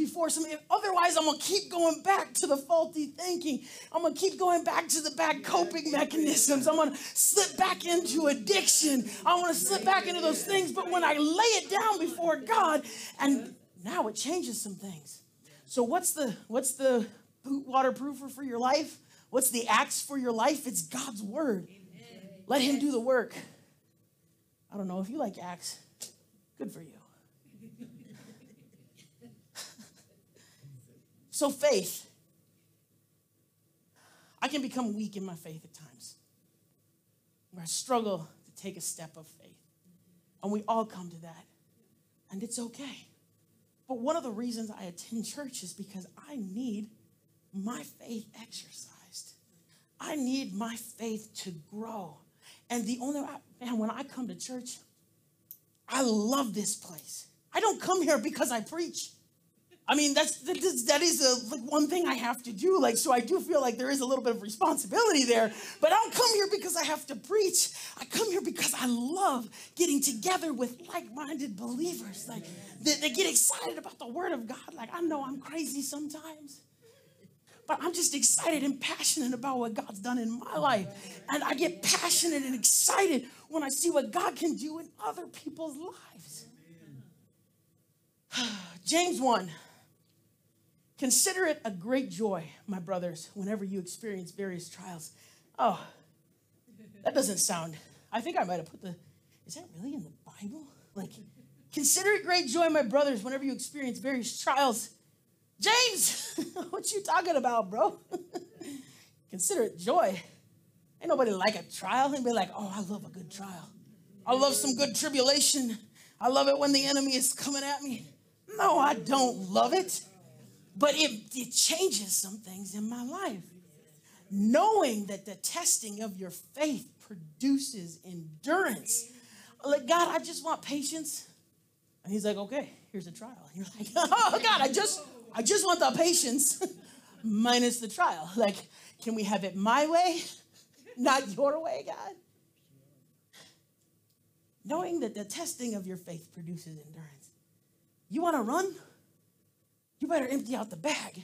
otherwise I'm going to keep going back to the faulty thinking. I'm going to keep going back to the bad coping mechanisms. I'm going to slip back into addiction. I want to slip back into those things. But when I lay it down before God, and now it changes some things. So what's the boot waterproofer for your life? What's the Axe for your life? It's God's word. Let him do the work. I don't know if you like Axe. Good for you. So faith. I can become weak in my faith at times, where I struggle to take a step of faith. And we all come to that. And it's okay. But one of the reasons I attend church is because I need my faith exercised. I need my faith to grow. And the only man, when I come to church, I love this place. I don't come here because I preach. I mean, that is one thing I have to do. Like, so I do feel like there is a little bit of responsibility there, but I don't come here because I have to preach. I come here because I love getting together with like-minded believers. Like, they get excited about the word of God. Like, I know I'm crazy sometimes, but I'm just excited and passionate about what God's done in my life. And I get passionate and excited when I see what God can do in other people's lives. James 1. Consider it a great joy, my brothers, whenever you experience various trials. Oh, that doesn't sound. I think I might have put the. Is that really in the Bible? Like, consider it great joy, my brothers, whenever you experience various trials. James, what you talking about, bro? Consider it joy. Ain't nobody like a trial and be like, oh, I love a good trial. I love some good tribulation. I love it when the enemy is coming at me. No, I don't love it. But it changes some things in my life. Knowing that the testing of your faith produces endurance. Like, God, I just want patience. And he's like, okay, here's a trial. And you're like, oh, God, I just want the patience minus the trial. Like, can we have it my way, not your way, God? Knowing that the testing of your faith produces endurance. You want to run? You better empty out the bag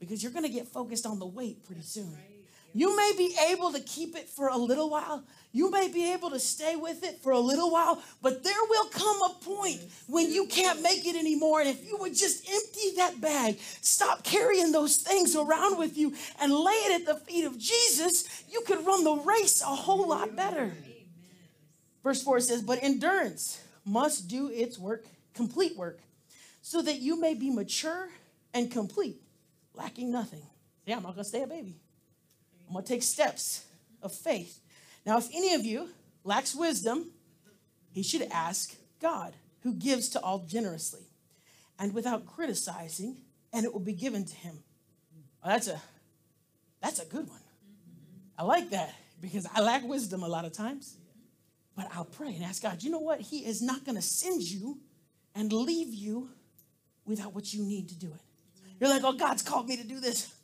because you're going to get focused on the weight pretty soon. You may be able to keep it for a little while. You may be able to stay with it for a little while, but there will come a point when you can't make it anymore. And if you would just empty that bag, stop carrying those things around with you and lay it at the feet of Jesus, you could run the race a whole lot better. Verse 4 says, but endurance must do its work, complete work, so that you may be mature and complete, lacking nothing. Yeah, I'm not going to stay a baby. I'm going to take steps of faith. Now, if any of you lacks wisdom, he should ask God, who gives to all generously and without criticizing, and it will be given to him. Well, that's a good one. I like that because I lack wisdom a lot of times, but I'll pray and ask God, you know what? He is not going to send you and leave you without what you need to do it. You're like, oh, God's called me to do this.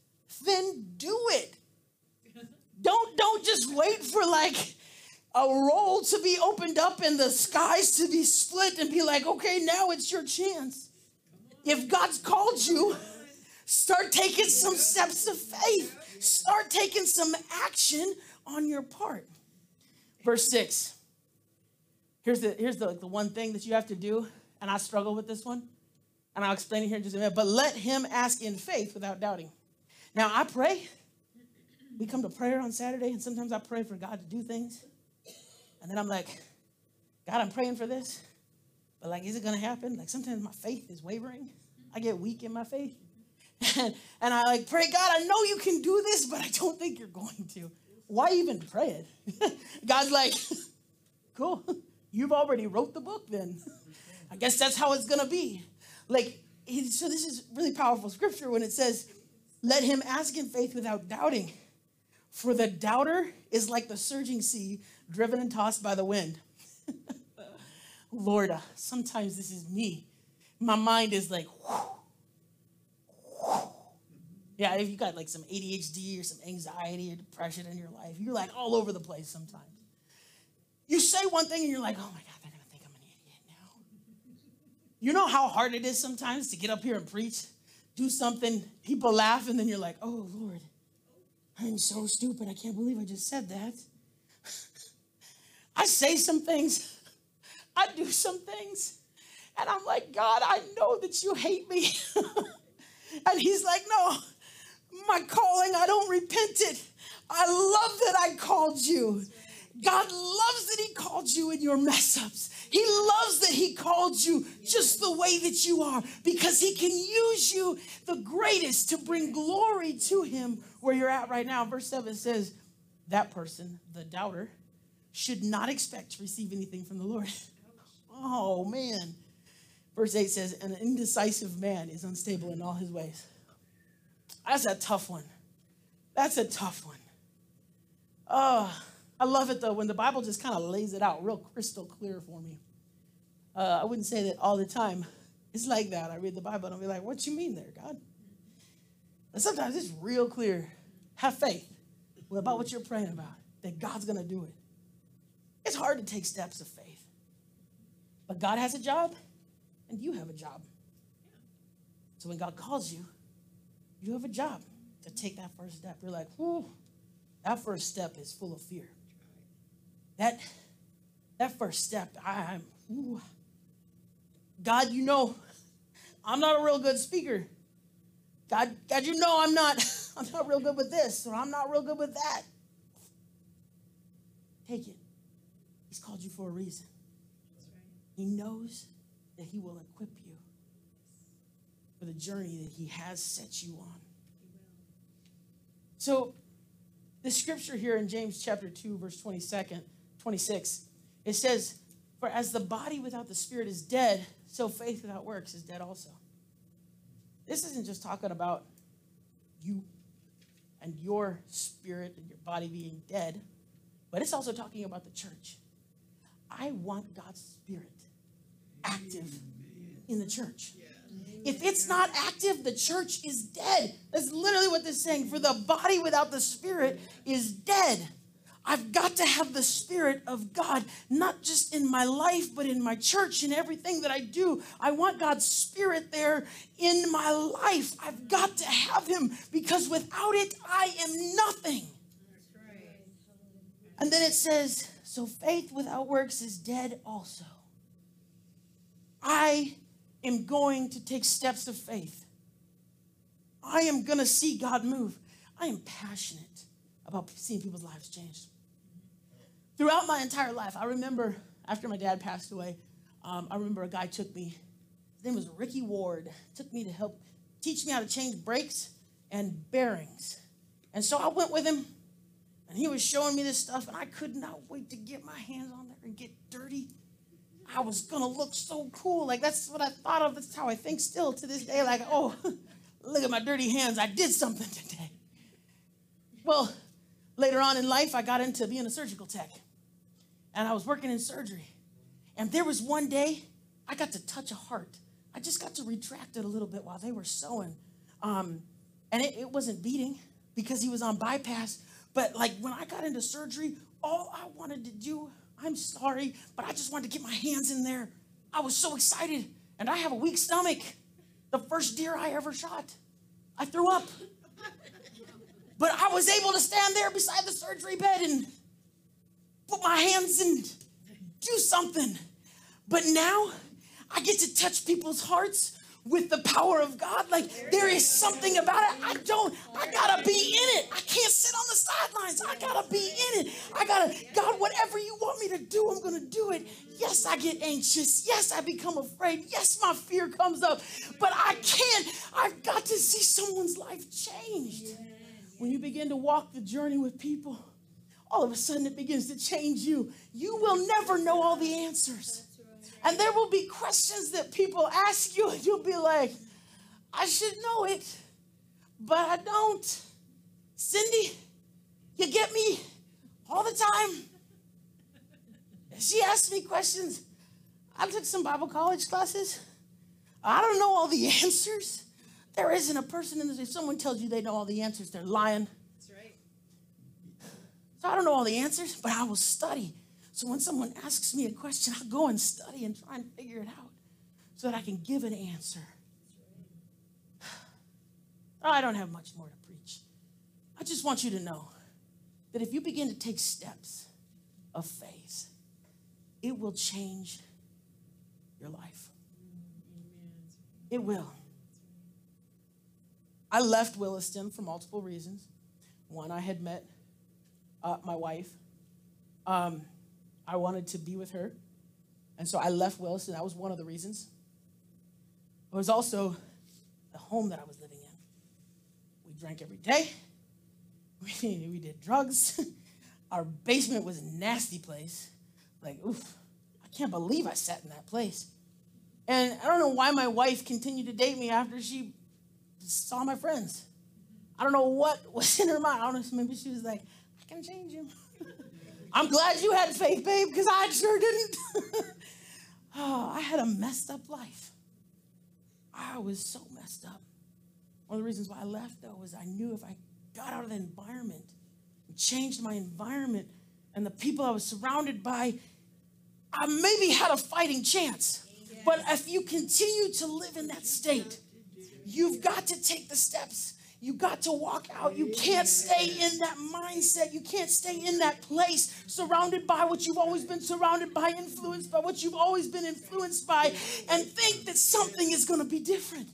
Then do it. Don't just wait for like a roll to be opened up and the skies to be split and be like, okay, now it's your chance. If God's called you, start taking some steps of faith. Start taking some action on your part. Verse 6. Here's the one thing that you have to do, and I struggle with this one, and I'll explain it here in just a minute. But let him ask in faith without doubting. Now, I pray. We come to prayer on Saturday, and sometimes I pray for God to do things. And then I'm like, God, I'm praying for this. But, like, is it going to happen? Like, sometimes my faith is wavering. I get weak in my faith. And I, like, pray, God, I know you can do this, but I don't think you're going to. Why even pray it? God's like, cool. You've already wrote the book then. I guess that's how it's going to be. Like, so this is really powerful scripture when it says, let him ask in faith without doubting. For the doubter is like the surging sea, driven and tossed by the wind. Lord, sometimes this is me. My mind is like, whoo. Yeah, if you got like some ADHD or some anxiety or depression in your life, you're like all over the place sometimes. You say one thing and you're like, oh my God, they're going to think I'm an idiot now. You know how hard it is sometimes to get up here and preach, do something, people laugh, and then you're like, oh Lord, I'm so stupid. I can't believe I just said that. I say some things. I do some things. And I'm like, God, I know that you hate me. And he's like, no, my calling, I don't repent it. I love that I called you. God loves that he called you in your mess-ups. He loves that he called you just the way that you are, because he can use you the greatest to bring glory to him where you're at right now. Verse 7 says, that person, the doubter, should not expect to receive anything from the Lord. Oh, man. Verse 8 says, an indecisive man is unstable in all his ways. That's a tough one. That's a tough one. Oh, I love it, though, when the Bible just kind of lays it out real crystal clear for me. I wouldn't say that all the time. It's like that. I read the Bible and I'll be like, what you mean there, God? And sometimes it's real clear. Have faith about what you're praying about, that God's going to do it. It's hard to take steps of faith. But God has a job, and you have a job. So when God calls you, you have a job to take that first step. You're like, whoo, that first step is full of fear. That first step, I'm, God, you know, I'm not a real good speaker. God, you know, I'm not real good with this, or I'm not real good with that. Take it. He's called you for a reason. He knows that he will equip you for the journey that he has set you on. So the scripture here in James chapter 2, verse 26, it says, for as the body without the spirit is dead, so faith without works is dead also. This isn't just talking about you and your spirit and your body being dead, but it's also talking about the church. I want God's spirit active in the church. If it's not active, the church is dead. That's literally what this is saying. For the body without the spirit is dead. I've got to have the spirit of God, not just in my life, but in my church and everything that I do. I want God's spirit there in my life. I've got to have him, because without it, I am nothing. That's right. And then it says, so faith without works is dead also. I am going to take steps of faith. I am going to see God move. I am passionate about seeing people's lives change. Throughout my entire life, I remember after my dad passed away, I remember a guy took me, his name was Ricky Ward, took me to help teach me how to change brakes and bearings. And so I went with him, and he was showing me this stuff, and I could not wait to get my hands on there and get dirty. I was going to look so cool. Like, that's what I thought of. That's how I think still to this day. Like, oh, look at my dirty hands. I did something today. Well, later on in life, I got into being a surgical tech. And I was working in surgery. And there was one day I got to touch a heart. I just got to retract it a little bit while they were sewing. And it wasn't beating because he was on bypass. But, like, when I got into surgery, all I wanted to do, I'm sorry, but I just wanted to get my hands in there. I was so excited, and I have a weak stomach. The first deer I ever shot, I threw up. But I was able to stand there beside the surgery bed and put my hands and do something. But now I get to touch people's hearts with the power of God. Like, there is something about it. I gotta be in it. I can't sit on the sidelines. I gotta be in it. God, whatever you want me to do, I'm gonna do it. Yes, I get anxious. Yes, I become afraid. Yes, my fear comes up, but I can't. I've got to see someone's life changed. When you begin to walk the journey with people, all of a sudden it begins to change you. You will never know all the answers. And there will be questions that people ask you, and you'll be like, I should know it, but I don't. Cindy, you get me all the time. She asks me questions. I took some Bible college classes. I don't know all the answers. There isn't a person in this. If someone tells you they know all the answers, they're lying. That's right. So I don't know all the answers, but I will study. So when someone asks me a question, I go and study and try and figure it out so that I can give an answer. Oh, I don't have much more to preach. I just want you to know that if you begin to take steps of faith, it will change your life. It will. I left Williston for multiple reasons. One, I had met my wife. I wanted to be with her. And so I left Williston. That was one of the reasons. It was also the home that I was living in. We drank every day. We did drugs. Our basement was a nasty place. Like, oof, I can't believe I sat in that place. And I don't know why my wife continued to date me after she saw my friends. I don't know what was in her mind. I don't know, maybe she was like, I can change him. I'm glad you had faith, babe, because I sure didn't. Oh, I had a messed up life. I was so messed up. One of the reasons why I left, though, was I knew if I got out of the environment, changed my environment and the people I was surrounded by, I maybe had a fighting chance. But if you continue to live in that state, you've got to take the steps. You got to walk out. You can't stay in that mindset. You can't stay in that place, surrounded by what you've always been surrounded by, influenced by what you've always been influenced by, and think that something is going to be different.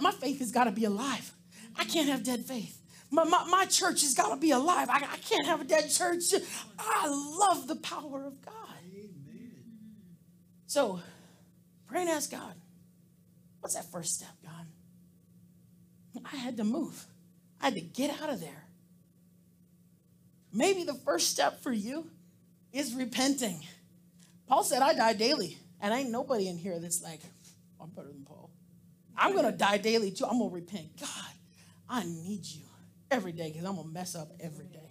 My faith has got to be alive. I can't have dead faith. My church has got to be alive. I can't have a dead church. I love the power of God. So, pray and ask God, what's that first step, God? I had to move. I had to get out of there. Maybe the first step for you is repenting. Paul said, I die daily. And ain't nobody in here that's like, I'm better than Paul. I'm going to die daily too. I'm going to repent. God, I need you every day because I'm going to mess up every day.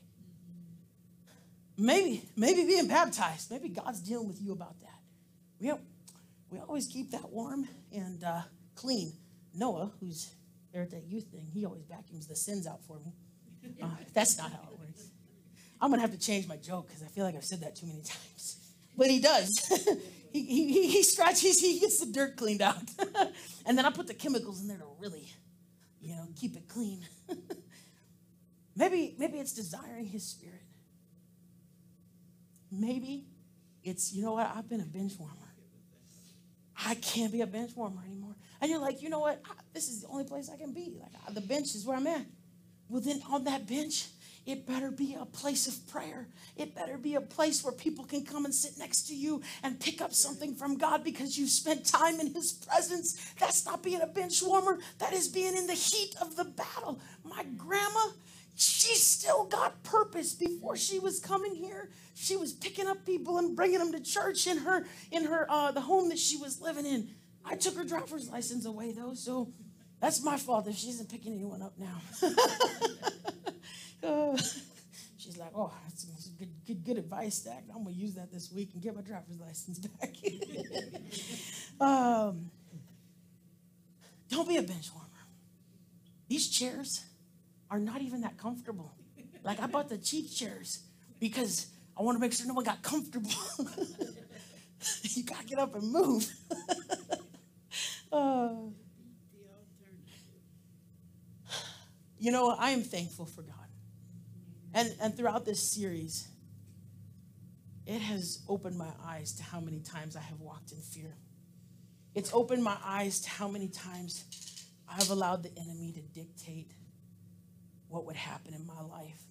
Maybe being baptized. Maybe God's dealing with you about that. We always keep that warm and clean. Noah, who's there at that youth thing, he always vacuums the sins out for me. That's not how it works. I'm going to have to change my joke because I feel like I've said that too many times. But he does. he scratches, he gets the dirt cleaned out. And then I put the chemicals in there to really, keep it clean. Maybe it's desiring his spirit. Maybe it's, I've been a bench warmer. I can't be a bench warmer anymore. And you're like, this is the only place I can be. The bench is where I'm at. Well, then on that bench, it better be a place of prayer. It better be a place where people can come and sit next to you and pick up something from God because you spent time in his presence. That's not being a bench warmer. That is being in the heat of the battle. My grandma, she still got purpose. Before she was coming here, she was picking up people and bringing them to church in her the home that she was living in. I took her driver's license away, though, so that's my fault if she isn't picking anyone up now. She's like, oh, that's good advice, Zach. I'm going to use that this week and get my driver's license back. Don't be a bench warmer. These chairs are not even that comfortable. Like, I bought the cheap chairs because I want to make sure no one got comfortable. You got to get up and move. You know, I am thankful for God. And throughout this series, it has opened my eyes to how many times I have walked in fear. It's opened my eyes to how many times I've allowed the enemy to dictate what would happen in my life.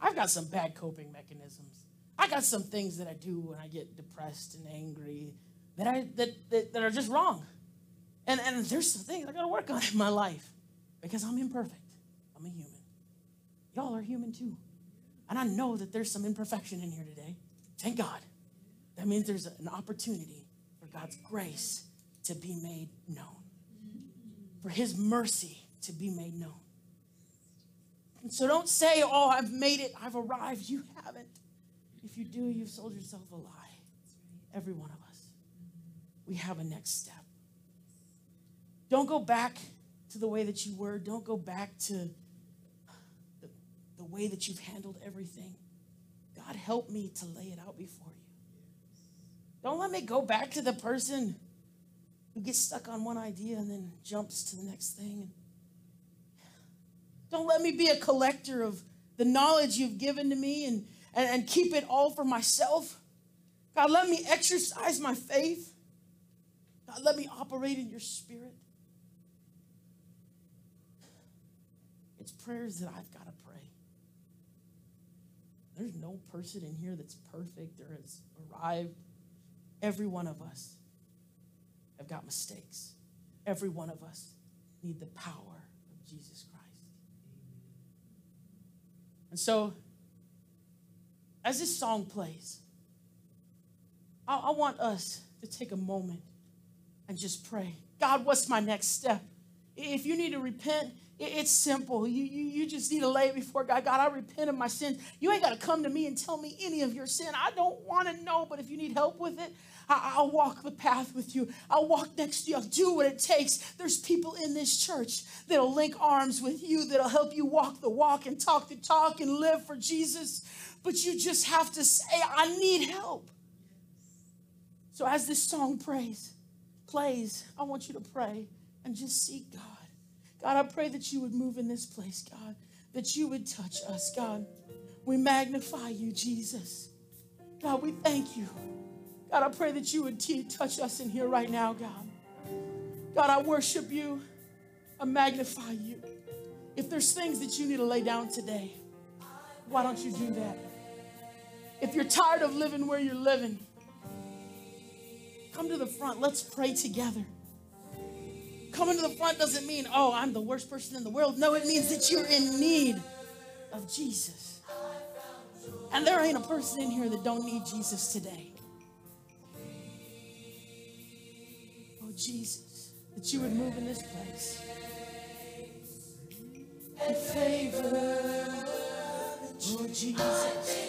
I've got some bad coping mechanisms. I got some things that I do when I get depressed and angry that are just wrong. And there's some things I got to work on in my life because I'm imperfect. I'm a human. Y'all are human too. And I know that there's some imperfection in here today. Thank God. That means there's an opportunity for God's grace to be made known, for his mercy to be made known. And so don't say, oh, I've made it, I've arrived. You haven't. If you do, you've sold yourself a lie. Every one of us. We have a next step. Don't go back to the way that you were. Don't go back to the way that you've handled everything. God, help me to lay it out before you. Don't let me go back to the person who gets stuck on one idea and then jumps to the next thing. Don't let me be a collector of the knowledge you've given to me and keep it all for myself. God, let me exercise my faith. God, let me operate in your spirit. It's prayers that I've got to pray. There's no person in here that's perfect or has arrived. Every one of us have got mistakes. Every one of us need the power of Jesus Christ. And so, as this song plays, I want us to take a moment and just pray. God, what's my next step? If you need to repent, it's simple. You just need to lay it before God. God, I repent of my sins. You ain't got to come to me and tell me any of your sin. I don't want to know, but if you need help with it, I'll walk the path with you. I'll walk next to you. I'll do what it takes. There's people in this church that'll link arms with you, that'll help you walk the walk and talk the talk and live for Jesus. But you just have to say, I need help. So as this song plays, I want you to pray and just seek God. God, I pray that you would move in this place, God, that you would touch us, God. We magnify you, Jesus. God, we thank you. God, I pray that you would touch us in here right now, God. God, I worship you. I magnify you. If there's things that you need to lay down today, why don't you do that? If you're tired of living where you're living, come to the front. Let's pray together. Coming to the front doesn't mean, oh, I'm the worst person in the world. No, it means that you're in need of Jesus. And there ain't a person in here that don't need Jesus today. Oh, Jesus, that you would move in this place. And favor, oh, Jesus.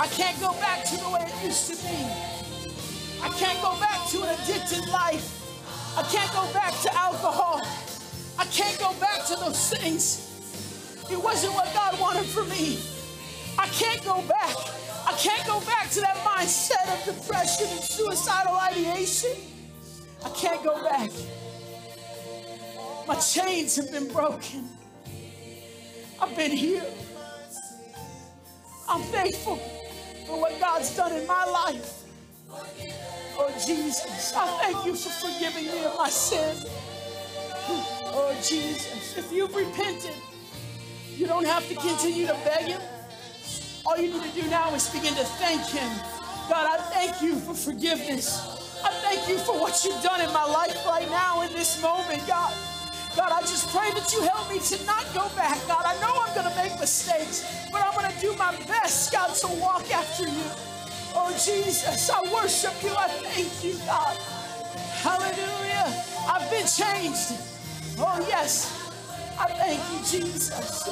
I can't go back to an addicted life. I can't go back to alcohol. I can't go back to those things. It wasn't what God wanted for me. I can't go back. I can't go back to that mindset of depression and suicidal ideation. I can't go back. My chains have been broken. I've been healed. I'm thankful for what God's done in my life. Oh, Jesus, I thank you for forgiving me of my sin. Oh, Jesus, if you've repented, you don't have to continue to beg him. All you need to do now is begin to thank him. God, I thank you for forgiveness. I thank you for what you've done in my life right now in this moment, God. God, I just pray that you help me to not go back. God, I know I'm going to make mistakes, but I'm going to do my best, God, to walk after you. Oh, Jesus, I worship you. I thank you, God. Hallelujah. I've been changed. Oh, yes. I thank you, Jesus.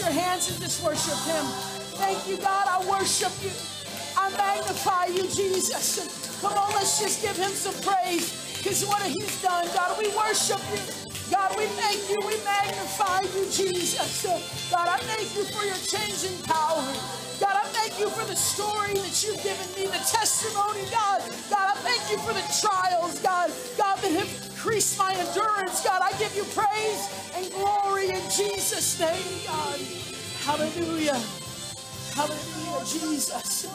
Your hands and just worship him. Thank you, God. I worship you. I magnify you, Jesus. Come on, let's just give him some praise because what he's done, God, we worship you. God, we thank you. We magnify you, Jesus. God, I thank you for your changing power. God, I thank you for the story that you've given me, the testimony, God. God, I thank you for the trials, God. God, that have increased my endurance, God. I give you praise and glory in Jesus' name, God. Hallelujah. Hallelujah, Jesus.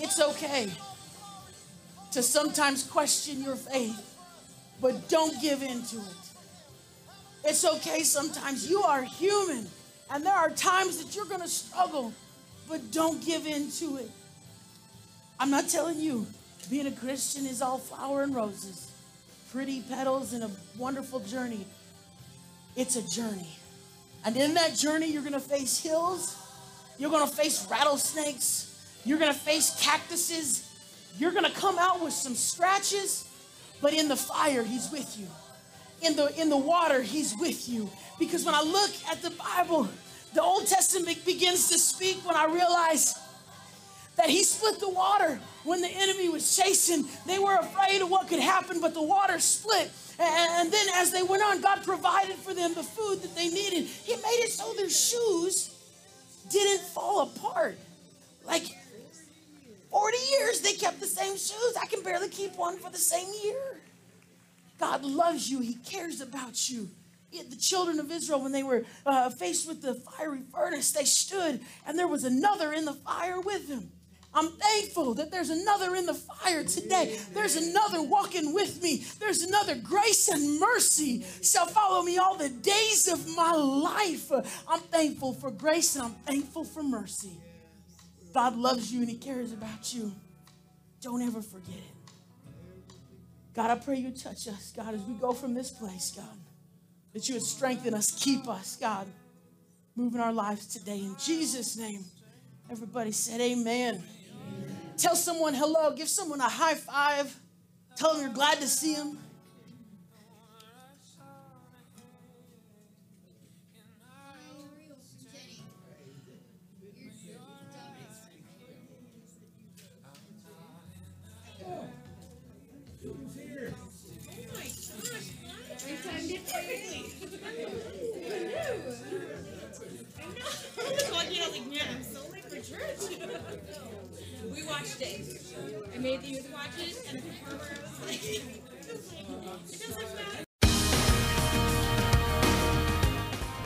It's okay to sometimes question your faith, but don't give in to it. It's okay sometimes. You are human, and there are times that you're going to struggle, but don't give in to it. I'm not telling you being a Christian is all flower and roses, pretty petals and a wonderful journey. It's a journey. And in that journey, you're going to face hills. You're going to face rattlesnakes. You're going to face cactuses. You're going to come out with some scratches, but in the fire, he's with you. In the water, he's with you. Because when I look at the Bible, the Old Testament begins to speak when I realize that he split the water when the enemy was chasing. They were afraid of what could happen, but the water split. And then as they went on, God provided for them the food that they needed. He made it so their shoes didn't fall apart. Like 40 years, they kept the same shoes. I can barely keep one for the same year. God loves you. He cares about you. The children of Israel, when they were faced with the fiery furnace, they stood and there was another in the fire with them. I'm thankful that there's another in the fire today. There's another walking with me. There's another. Grace and mercy shall follow me all the days of my life. I'm thankful for grace and I'm thankful for mercy. God loves you and he cares about you. Don't ever forget it. God, I pray you touch us, God, as we go from this place, God, that you would strengthen us, keep us, God, moving our lives today. In Jesus' name, everybody said amen. Tell someone hello. Give someone a high five. Tell them you're glad to see them. I made the youth watch